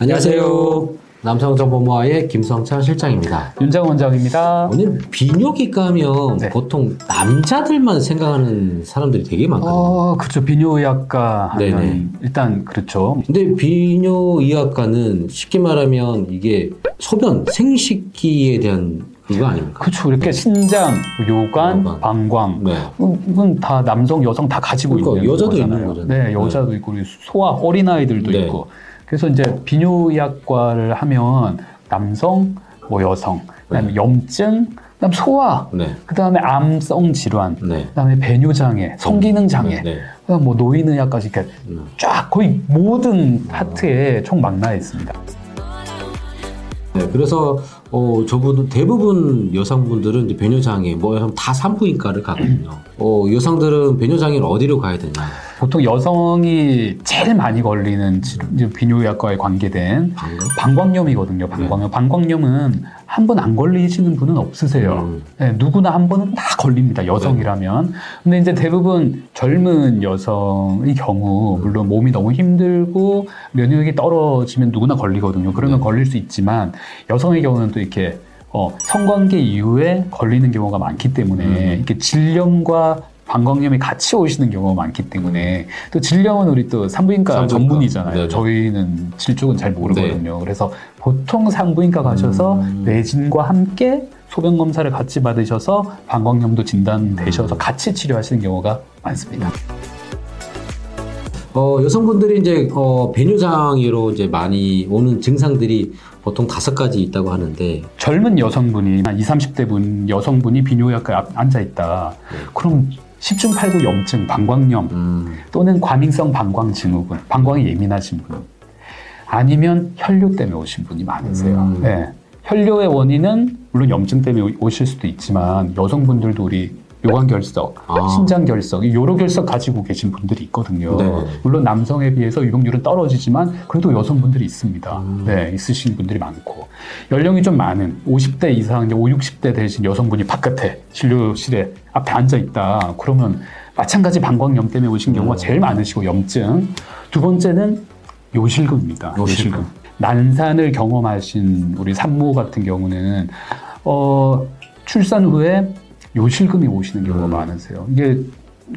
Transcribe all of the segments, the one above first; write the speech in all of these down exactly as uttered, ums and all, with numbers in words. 안녕하세요. 남성정보모아의 김성찬 실장입니다. 윤장호 원장입니다. 오늘 비뇨기과 하면 네. 보통 남자들만 생각하는 사람들이 되게 많거든요. 어, 그렇죠. 비뇨의학과 하면 네네. 일단 그렇죠. 근데 비뇨의학과는 쉽게 말하면 이게 소변, 생식기에 대한 그거 아닙니까? 그렇죠. 이렇게 신장, 요관, 요관. 방광 네. 이건 다 남성, 여성 다 가지고 그러니까 있는 여자도 거잖아요. 있는 거잖아요. 네, 여자도 네. 있고 소아, 어린아이들도 네. 있고 그래서 이제 비뇨의학과를 하면 남성, 뭐 여성, 그다음에 네. 염증, 그다음 소아, 네. 그다음에 암성 질환, 네. 그다음에 배뇨 장애, 성기능 장애, 네. 그다음 뭐 노인의학까지 이렇게 음. 쫙 거의 모든 파트에 총 망라해 있습니다. 네, 그래서 어, 저분 대부분 여성분들은 이제 배뇨 장애, 뭐 여성 다 산부인과를 가거든요. 어, 여성들은 배뇨 장애를 어디로 가야 되냐? 보통 여성이 제일 많이 걸리는 비뇨의학과에 관계된 방금? 방광염이거든요. 방광염. 네. 방광염은 한 번 안 걸리시는 분은 없으세요. 음. 네, 누구나 한 번은 다 걸립니다. 여성이라면. 네. 근데 이제 대부분 젊은 여성의 경우, 음. 물론 몸이 너무 힘들고 면역력이 떨어지면 누구나 걸리거든요. 그러면 네. 걸릴 수 있지만 여성의 경우는 또 이렇게 어, 성관계 이후에 걸리는 경우가 많기 때문에 음. 이렇게 질염과 방광염이 같이 오시는 경우가 많기 때문에 또 질염은 우리 또 산부인과, 산부인과. 전문이잖아요. 네네. 저희는 질 쪽은 잘 모르거든요. 네. 그래서 보통 산부인과 가셔서 음. 내진과 함께 소변 검사를 같이 받으셔서 방광염도 진단되셔서 음. 같이 치료하시는 경우가 많습니다. 어, 여성분들이 이제 어, 배뇨 장애로 이제 많이 오는 증상들이 보통 다섯 가지 있다고 하는데 젊은 여성분이 한 이십, 삼십 대 분 여성분이 비뇨의학과에 앉아 있다. 네. 그럼 십중팔구 염증, 방광염 음. 또는 과민성 방광 증후군, 방광이 예민하신 분 아니면 혈뇨 때문에 오신 분이 많으세요. 음. 네. 혈뇨의 원인은 물론 염증 때문에 오실 수도 있지만 여성분들도 우리 요관결석, 아. 신장결석, 요로결석 가지고 계신 분들이 있거든요. 네. 물론 남성에 비해서 유병률은 떨어지지만 그래도 여성분들이 있습니다. 음. 네, 있으신 분들이 많고 연령이 좀 많은 오십 대 이상, 오십, 육십 대 되신 여성분이 바깥에 진료실에 앞에 앉아있다. 그러면 마찬가지 방광염 때문에 오신 경우가 음. 제일 많으시고 염증. 두 번째는 요실금입니다. 요실금. 요실금. 난산을 경험하신 우리 산모 같은 경우는 어, 출산 후에 요실금이 오시는 경우가 음. 많으세요. 이게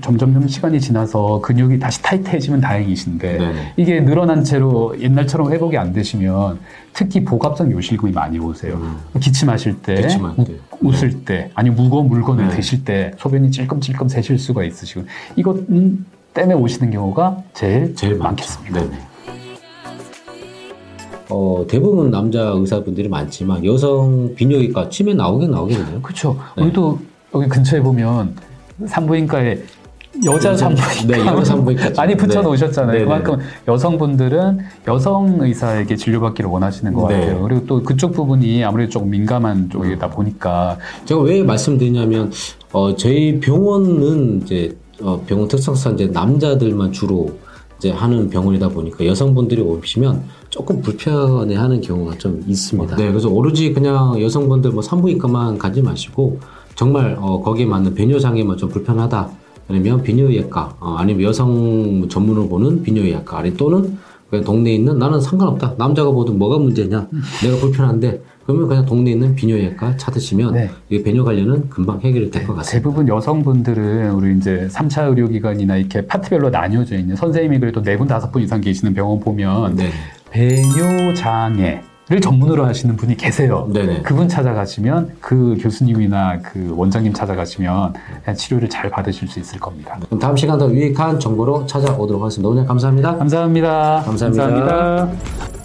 점점점 시간이 지나서 근육이 다시 타이트해지면 다행이신데 네네. 이게 늘어난 채로 옛날처럼 회복이 안 되시면 특히 복합성 요실금이 많이 오세요. 음. 기침하실 때, 기침할 때. 우, 웃을 네. 때, 아니면 무거운 물건을 네. 드실 때 소변이 찔끔찔끔 새실 수가 있으시고 이것 때문에 오시는 경우가 제일, 제일 많겠습니다. 어, 대부분 남자 의사분들이 많지만 여성 비뇨기과 치면 나오긴 나오겠네요. 그렇죠. 네. 우리도 여기 근처에 보면 산부인과에 여자 산부인과, 네, 여자 산부인과 많이 붙여놓으셨잖아요. 네. 그만큼 여성분들은 여성 의사에게 진료받기를 원하시는 것 네. 같아요. 그리고 또 그쪽 부분이 아무래도 조금 민감한 쪽이다 보니까 제가 왜 말씀드리냐면 어, 저희 병원은 이제 어, 병원 특성상 이제 남자들만 주로 이제 하는 병원이다 보니까 여성분들이 오시면 조금 불편해하는 경우가 좀 있습니다. 네, 그래서 오로지 그냥 여성분들 뭐 산부인과만 가지 마시고 정말 어, 거기에 맞는 배뇨 장애만 좀 불편하다. 아니면 비뇨의학과, 어, 아니면 여성 전문으로 보는 비뇨의학과, 아니 또는 그냥 동네에 있는 나는 상관없다. 남자가 보든 뭐가 문제냐? 내가 불편한데. 그러면 그냥 동네에 있는 비뇨의학과 찾으시면 네. 이 배뇨 관련은 금방 해결이 될 것 같습니다. 대부분 여성분들은 우리 이제 삼 차 의료기관이나 이렇게 파트별로 나뉘어져 있는 선생님이 그래도 네 분, 다섯 분 이상 계시는 병원 보면 네. 배뇨 장애. 를 전문으로 하시는 분이 계세요. 네네. 그분 찾아가시면 그 교수님이나 그 원장님 찾아가시면 치료를 잘 받으실 수 있을 겁니다. 그럼 다음 시간 더 유익한 정보로 찾아오도록 하겠습니다. 오늘 감사합니다. 감사합니다. 감사합니다. 감사합니다.